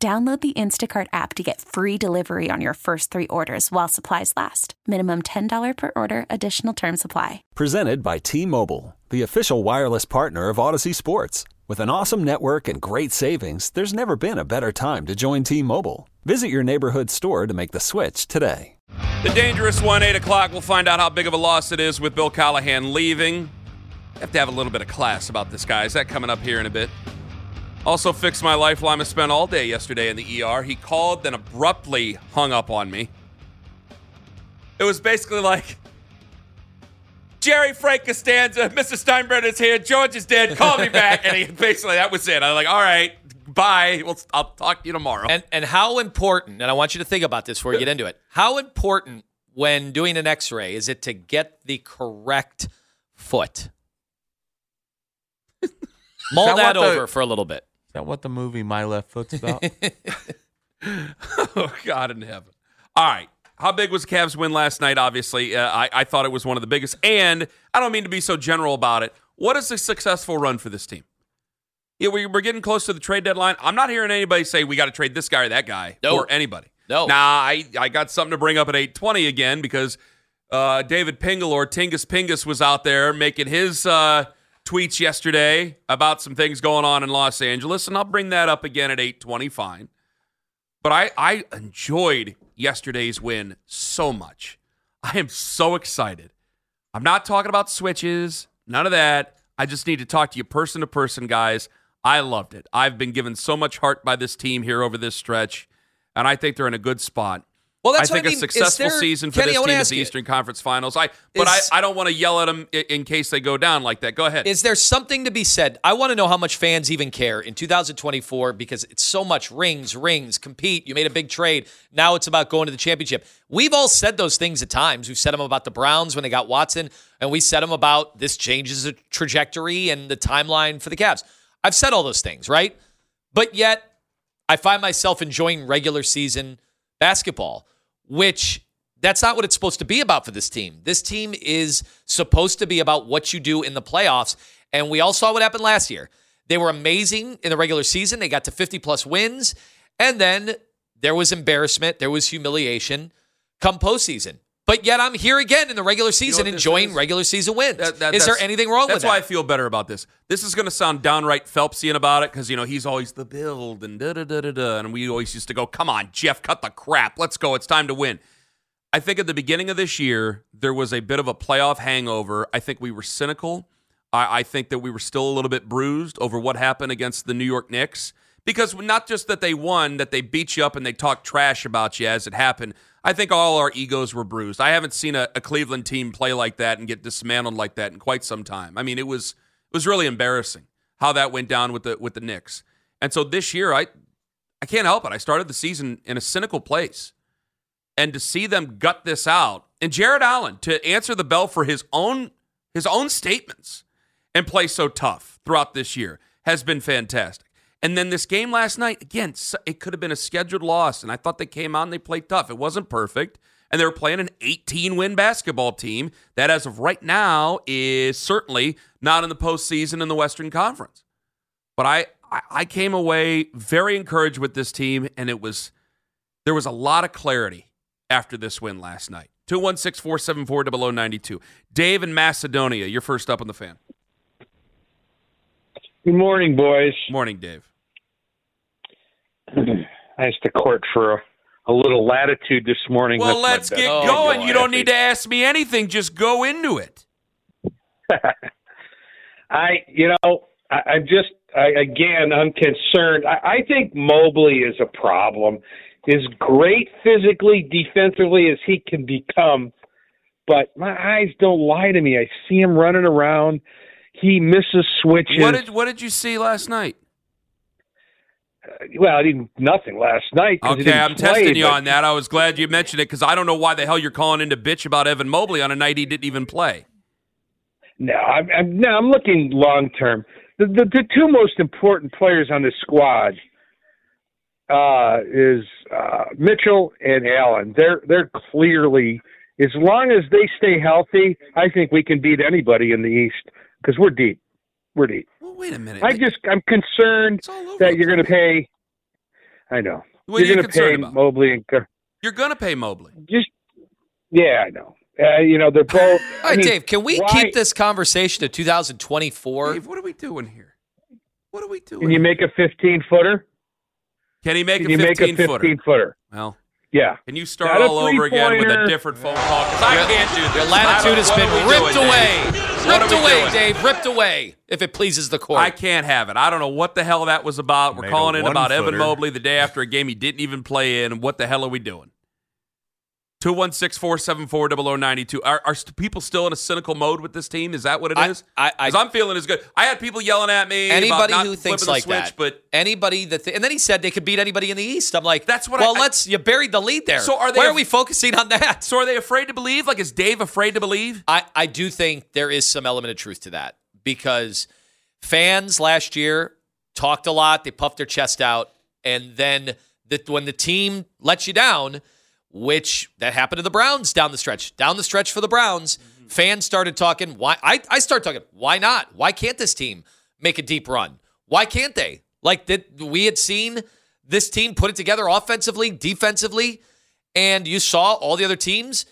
Download the Instacart app to get free delivery on your first three orders while supplies last. Minimum $10 per order. Additional terms apply. Presented by T-Mobile, the official wireless partner of Odyssey Sports. With an awesome network and great savings, there's never been a better time to join T-Mobile. Visit your neighborhood store to make the switch today. The Dangerous One, 8 o'clock. We'll find out how big of a loss it is with Bill Callahan leaving. I have to have a little bit of class about this guy. Is that coming up here in a bit? Also fixed my lifeline. I spent all day yesterday in the ER. He called, then abruptly hung up on me. It was basically like, Jerry Frankenstein, Mr. Steinbrenner's here, George is dead, call me back. And he, basically, that was it. I was like, all right, bye. I'll talk to you tomorrow. And how important, and I want you to think about this before you get into it, how important when doing an x-ray is it to get the correct foot? Mull that over for a little bit. Is that what the movie My Left Foot's about? Oh, God in heaven. All right. How big was the Cavs' win last night? Obviously, I thought it was one of the biggest. And I don't mean to be so general about it. What is a successful run for this team? Yeah, we're getting close to the trade deadline. I'm not hearing anybody say we got to trade this guy or that guy or anybody. No. Nah, I got something to bring up at 8:20 again because David Pingel or Tingus Pingus was out there making his tweets yesterday about some things going on in Los Angeles, and I'll bring that up again at 8:20, fine. But I enjoyed yesterday's win so much. I am so excited. I'm not talking about switches, none of that. I just need to talk to you person to person, guys. I loved it. I've been given so much heart by this team here over this stretch, and I think they're in a good spot. Well, that's what I mean. A successful season for this team is the Eastern Conference Finals. I don't want to yell at them in case they go down like that. Go ahead. Is there something to be said? I want to know how much fans even care in 2024 because it's so much rings, compete. You made a big trade. Now it's about going to the championship. We've all said those things at times. We've said them about the Browns when they got Watson, and we said them about this changes the trajectory and the timeline for the Cavs. I've said all those things, right? But yet I find myself enjoying regular season basketball, which that's not what it's supposed to be about for this team. This team is supposed to be about what you do in the playoffs, and we all saw what happened last year. They were amazing in the regular season. They got to 50-plus wins, and then there was embarrassment. There was humiliation come postseason. But yet I'm here again in the regular season enjoying regular season wins. Is there anything wrong with that? That's why I feel better about this. This is going to sound downright Phelpsian about it because, he's always the build and da-da-da-da-da. And we always used to go, come on, Jeff, cut the crap. Let's go. It's time to win. I think at the beginning of this year, there was a bit of a playoff hangover. I think we were cynical. I think that we were still a little bit bruised over what happened against the New York Knicks. Because not just that they won, that they beat you up and they talk trash about you as it happened. I think all our egos were bruised. I haven't seen a Cleveland team play like that and get dismantled like that in quite some time. I mean, it was really embarrassing how that went down with the Knicks. And so this year, I can't help it. I started the season in a cynical place. And to see them gut this out, and Jared Allen to answer the bell for his own statements and play so tough throughout this year has been fantastic. And then this game last night, again, it could have been a scheduled loss, and I thought they came out and they played tough. It wasn't perfect, and they were playing an 18-win basketball team that, as of right now, is certainly not in the postseason in the Western Conference. But I came away very encouraged with this team, and there was a lot of clarity after this win last night. 216-474-0092. Dave in Macedonia, you're first up on the fan. Good morning, boys. Morning, Dave. I asked the court for a little latitude this morning. Well, let's get going. You don't need to ask me anything. Just go into it. I'm concerned. I think Mobley is a problem. As great physically, defensively as he can become, but my eyes don't lie to me. I see him running around. He misses switches. What did you see last night? Well, I didn't nothing last night. Okay, I'm testing you on that. I was glad you mentioned it because I don't know why the hell you're calling in to bitch about Evan Mobley on a night he didn't even play. No, I'm looking long term. The two most important players on this squad is Mitchell and Allen. They're clearly, as long as they stay healthy, I think we can beat anybody in the East because we're deep. Well, wait a minute. I'm concerned that you're going to pay. I know. What you're going to pay about? Mobley and you're going to pay Mobley. Yeah, I know. They're both. All right, Dave, can we keep this conversation to 2024? Dave, what are we doing here? Can you make a 15-footer? Can he make a 15-footer? Well, yeah. Can you start all over again with a different phone call? Because I can't do this. Your latitude has been ripped away. Ripped away, Dave. If it pleases the court. I can't have it. I don't know what the hell that was about. We're calling in about Evan Mobley the day after a game he didn't even play in. What the hell are we doing? 216-474-0092. Are people still in a cynical mode with this team? Is that what it is? Because I'm feeling as good. I had people yelling at me. Anybody who thinks like that. But anybody that and then he said they could beat anybody in the East. I'm like, that's what. Well, you buried the lead there. So why are we focusing on that? So are they afraid to believe? Like, is Dave afraid to believe? I do think there is some element of truth to that because fans last year talked a lot. They puffed their chest out, and then when the team lets you down. Which that happened to the Browns down the stretch. For the Browns, fans started talking. Why I started talking? Why not? Why can't this team make a deep run? Why can't they? Like that, we had seen this team put it together offensively, defensively, and you saw all the other teams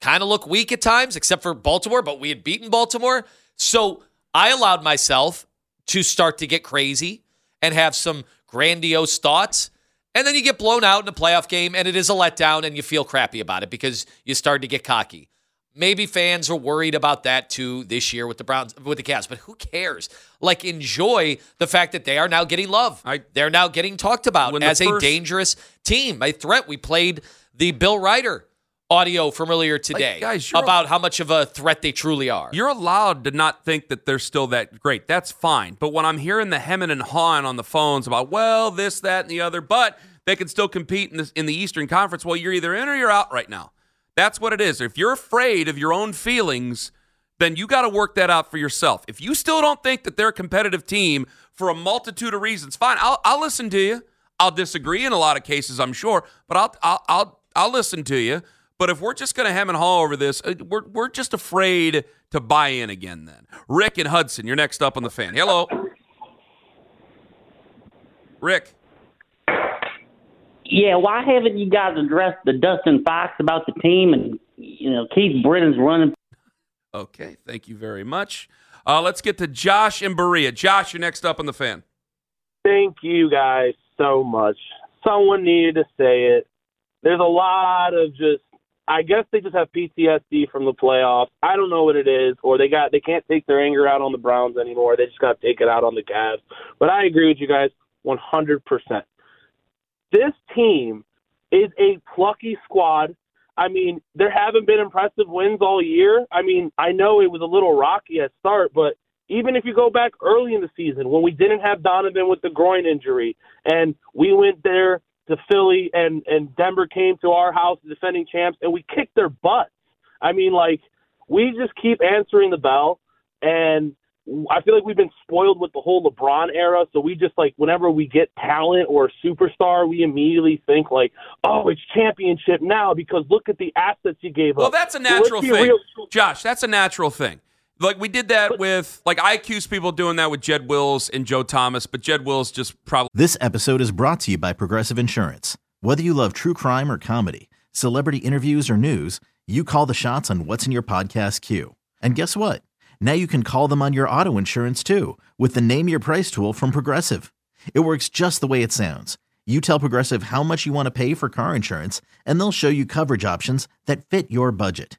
kind of look weak at times, except for Baltimore. But we had beaten Baltimore, so I allowed myself to start to get crazy and have some grandiose thoughts. And then you get blown out in a playoff game, and it is a letdown, and you feel crappy about it because you started to get cocky. Maybe fans are worried about that, too, this year with the Browns, with the Cavs. But who cares? Like, enjoy the fact that they are now getting love. They're now getting talked about as a dangerous team, a threat. We played the Bill Ryder audio from earlier today about how much of a threat they truly are. You're allowed to not think that they're still that great. That's fine. But when I'm hearing the hemming and hawing on the phones about, well, this, that, and the other, but they can still compete in the Eastern Conference, well, you're either in or you're out right now. That's what it is. If you're afraid of your own feelings, then you got to work that out for yourself. If you still don't think that they're a competitive team for a multitude of reasons, fine, I'll listen to you. I'll disagree in a lot of cases, I'm sure, but I'll listen to you. But if we're just going to hem and haw over this, we're just afraid to buy in again then. Rick and Hudson, you're next up on the fan. Hello. Rick. Yeah, why haven't you guys addressed the Dustin Fox about the team and, Keith Brennan's running? Okay, thank you very much. Let's get to Josh and Berea. Josh, you're next up on the fan. Thank you guys so much. Someone needed to say it. There's a lot of I guess they just have PTSD from the playoffs. I don't know what it is, or they can't take their anger out on the Browns anymore. They just got to take it out on the Cavs. But I agree with you guys 100%. This team is a plucky squad. I mean, there haven't been impressive wins all year. I mean, I know it was a little rocky at start, but even if you go back early in the season when we didn't have Donovan with the groin injury and we went there to Philly and Denver came to our house, the defending champs, and we kicked their butts. I mean, we just keep answering the bell, and I feel like we've been spoiled with the whole LeBron era, so we just, whenever we get talent or a superstar, we immediately think, it's championship now because look at the assets you gave up. Well, that's a natural thing. Josh, that's a natural thing. We did that I accuse people of doing that with Jed Wills and Joe Thomas, but Jed Wills just probably... This episode is brought to you by Progressive Insurance. Whether you love true crime or comedy, celebrity interviews or news, you call the shots on what's in your podcast queue. And guess what? Now you can call them on your auto insurance too with the Name Your Price tool from Progressive. It works just the way it sounds. You tell Progressive how much you want to pay for car insurance, and they'll show you coverage options that fit your budget.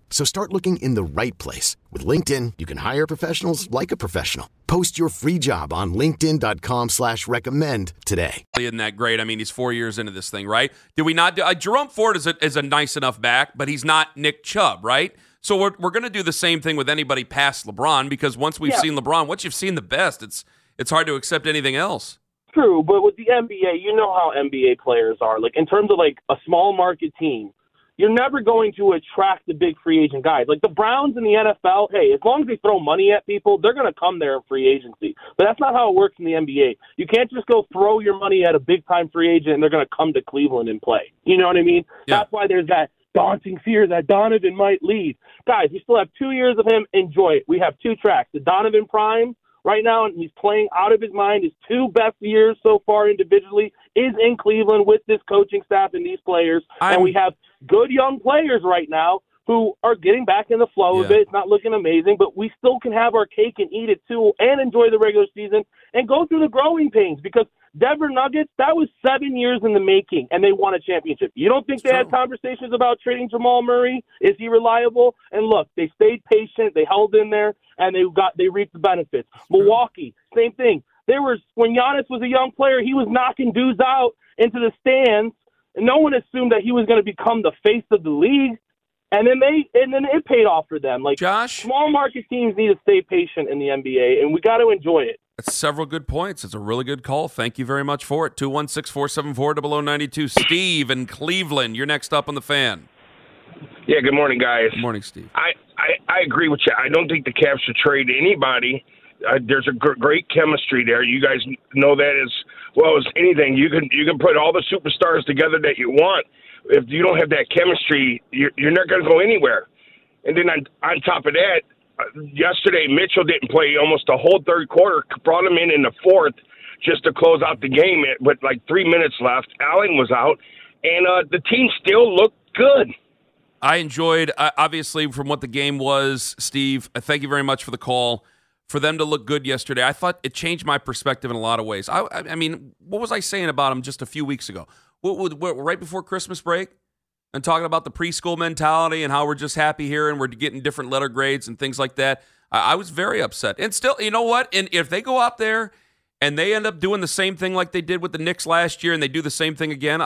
So start looking in the right place. With LinkedIn, you can hire professionals like a professional. Post your free job on linkedin.com/recommend today. Isn't that great? I mean, he's 4 years into this thing, right? Did we not do Jerome Ford is a nice enough back, but he's not Nick Chubb, right? So we're going to do the same thing with anybody past LeBron, because once we've seen LeBron, once you've seen the best, it's hard to accept anything else. True, but with the NBA, you know how NBA players are. Like, in terms of, like, a small market team, you're never going to attract the big free agent guys. Like, the Browns in the NFL, hey, as long as they throw money at people, they're going to come there in free agency. But that's not how it works in the NBA. You can't just go throw your money at a big-time free agent and they're going to come to Cleveland and play. You know what I mean? Yeah. That's why there's that daunting fear that Donovan might leave. Guys, we still have 2 years of him. Enjoy it. We have two tracks. The Donovan Prime right now, and he's playing out of his mind. His two best years so far individually is in Cleveland with this coaching staff and these players. And we have good young players right now who are getting back in the flow of it. It's not looking amazing, but we still can have our cake and eat it too and enjoy the regular season and go through the growing pains, because Denver Nuggets, that was 7 years in the making, and they won a championship. You don't think it's had conversations about trading Jamal Murray? Is he reliable? And look, they stayed patient, they held in there, and they reaped the benefits. It's Milwaukee, true. Same thing. There was, when Giannis was a young player, he was knocking dudes out into the stands, and no one assumed that he was going to become the face of the league. And then it paid off for them. Like, Josh, small market teams need to stay patient in the NBA, and we got to enjoy it. That's several good points. It's a really good call. Thank you very much for it. 216-474-0092. Steve in Cleveland, you're next up on the Fan. Yeah, good morning, guys. Good morning, Steve. I agree with you. I don't think the Cavs should trade anybody. There's a great chemistry there. You guys know that as well as anything. You can put all the superstars together that you want. If you don't have that chemistry, you're not going to go anywhere. And then on top of that, yesterday Mitchell didn't play almost the whole third quarter. Brought him in the fourth just to close out the game with like 3 minutes left. Allen was out, and the team still looked good. I enjoyed, obviously, from what the game was, Steve. Thank you very much for the call. For them to look good yesterday, I thought it changed my perspective in a lot of ways. I mean, what was I saying about them just a few weeks ago? Right before Christmas break, and talking about the preschool mentality and how we're just happy here and we're getting different letter grades and things like that. I was very upset. And still, you know what? And if they go out there and they end up doing the same thing like they did with the Knicks last year and they do the same thing again,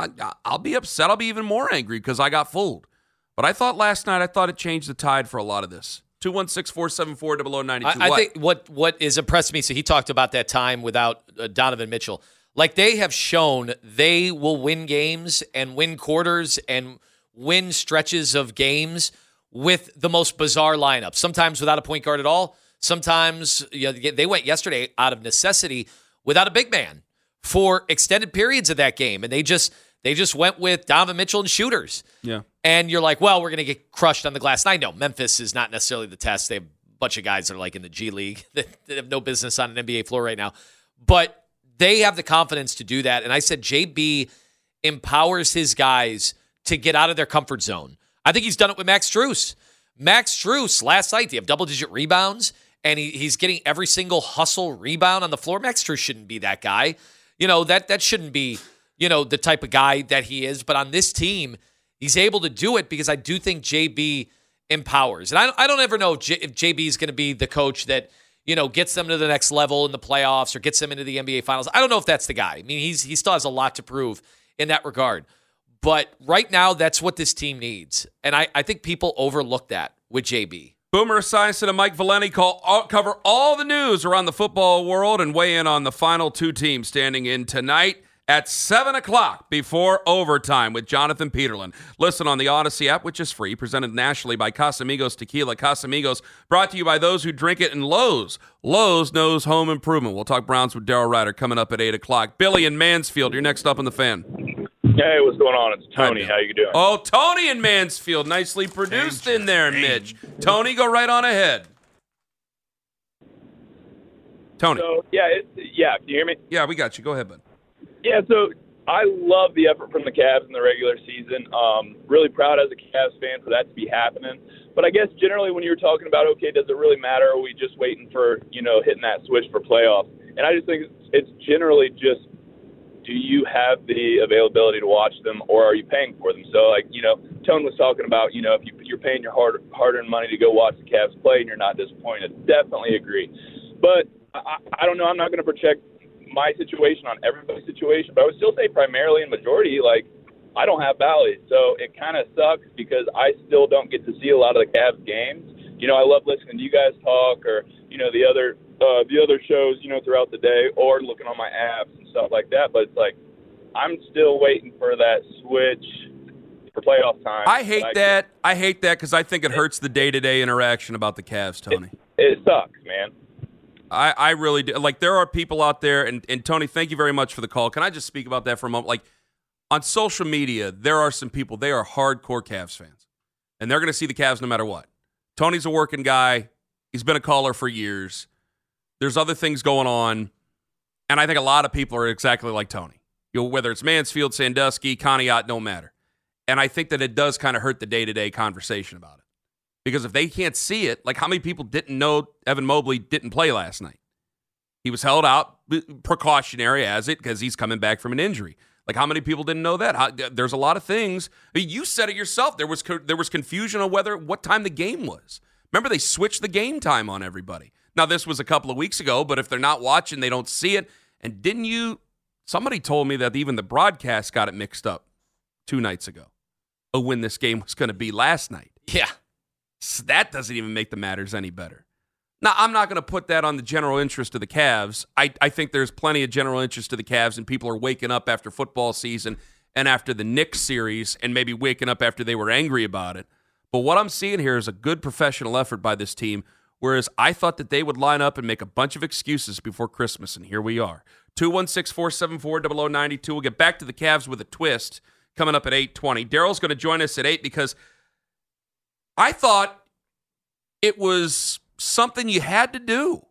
I'll be upset. I'll be even more angry because I got fooled. But I thought last night, I thought it changed the tide for a lot of this. 216-474-0092. I think what is impressed me, so he talked about that time without Donovan Mitchell. Like, they have shown they will win games and win quarters and win stretches of games with the most bizarre lineup. Sometimes without a point guard at all. Sometimes, you know, they went yesterday out of necessity without a big man for extended periods of that game. And they just went with Donovan Mitchell and shooters. Yeah. And you're like, well, we're going to get crushed on the glass. And I know Memphis is not necessarily the test. They have a bunch of guys that are like in the G League that have no business on an NBA floor right now. But they have the confidence to do that. And I said JB empowers his guys to get out of their comfort zone. I think he's done it with Max Strus. Max Strus, last night, they have double-digit rebounds, and he's getting every single hustle rebound on the floor. Max Strus shouldn't be that guy. You know, that shouldn't be, you know, the type of guy that he is. But on this team, he's able to do it because I do think JB empowers. And I don't ever know if JB is going to be the coach that, you know, gets them to the next level in the playoffs or gets them into the NBA Finals. I don't know if that's the guy. I mean, he still has a lot to prove in that regard. But right now, that's what this team needs. And I think people overlook that with JB. Boomer Esiason and Mike Valenti cover all the news around the football world and weigh in on the final two teams standing in tonight at 7 o'clock before overtime with Jonathan Peterlin. Listen on the Odyssey app, which is free, presented nationally by Casamigos Tequila. Casamigos, brought to you by those who drink it, and Lowe's. Lowe's knows home improvement. We'll talk Browns with Daryl Ryder coming up at 8 o'clock. Billy in Mansfield, you're next up on the Fan. Hey, what's going on? It's Tony. How you doing? Oh, Tony in Mansfield. Nicely produced in there, Mitch. Tony, go right on ahead. Tony. So, yeah, can you hear me? Yeah, we got you. Go ahead, bud. Yeah, so I love the effort from the Cavs in the regular season. Really proud as a Cavs fan for that to be happening. But I guess generally when you were talking about, okay, does it really matter? Are we just waiting for, you know, hitting that switch for playoffs? And I just think it's generally just, do you have the availability to watch them, or are you paying for them? So, like, you know, Tone was talking about, you know, if you're paying your hard-earned money to go watch the Cavs play and you're not disappointed, definitely agree. But I don't know. I'm not going to project my situation on everybody's situation, but I would still say primarily and majority, like, I don't have Bally. So it kind of sucks because I still don't get to see a lot of the Cavs games. You know, I love listening to you guys talk, or, you know, the other shows, you know, throughout the day, or looking on my apps and stuff like that. But it's like, I'm still waiting for that switch for playoff time. I hate that because I think it hurts the day-to-day interaction about the Cavs, Tony. It sucks, man. I really do. Like, there are people out there, and Tony, thank you very much for the call. Can I just speak about that for a moment? Like, on social media, there are some people, they are hardcore Cavs fans, and they're going to see the Cavs no matter what. Tony's a working guy. He's been a caller for years. There's other things going on, and I think a lot of people are exactly like Tony. You know, whether it's Mansfield, Sandusky, Conneaut, don't matter. And I think that it does kind of hurt the day-to-day conversation about it. Because if they can't see it, like, how many people didn't know Evan Mobley didn't play last night? He was held out, precautionary as it, because he's coming back from an injury. Like, how many people didn't know that? There's a lot of things. I mean, you said it yourself. There was confusion on what time the game was. Remember, they switched the game time on everybody. Now, this was a couple of weeks ago, but if they're not watching, they don't see it. And somebody told me that even the broadcast got it mixed up 2 nights ago of when this game was going to be last night. Yeah. So that doesn't even make the matters any better. Now, I'm not going to put that on the general interest of the Cavs. I think there's plenty of general interest to the Cavs, and people are waking up after football season and after the Knicks series, and maybe waking up after they were angry about it. But what I'm seeing here is a good professional effort by this team, whereas I thought that they would line up and make a bunch of excuses before Christmas, and here we are. 216-474-0092. We'll get back to the Cavs with a twist coming up at 8:20. Daryl's going to join us at 8 because I thought it was something you had to do,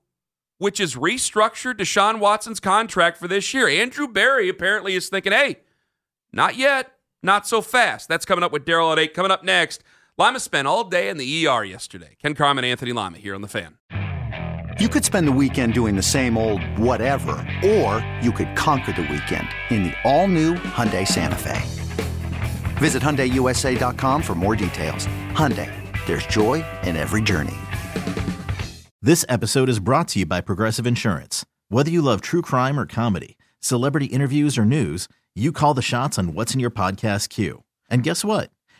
which is restructure Deshaun Watson's contract for this year. Andrew Berry apparently is thinking, hey, not yet, not so fast. That's coming up with Daryl at 8. Coming up next, Lima spent all day in the ER yesterday. Ken Carmen, Anthony Lima here on The Fan. You could spend the weekend doing the same old whatever, or you could conquer the weekend in the all-new Hyundai Santa Fe. Visit HyundaiUSA.com for more details. Hyundai, there's joy in every journey. This episode is brought to you by Progressive Insurance. Whether you love true crime or comedy, celebrity interviews or news, you call the shots on what's in your podcast queue. And guess what?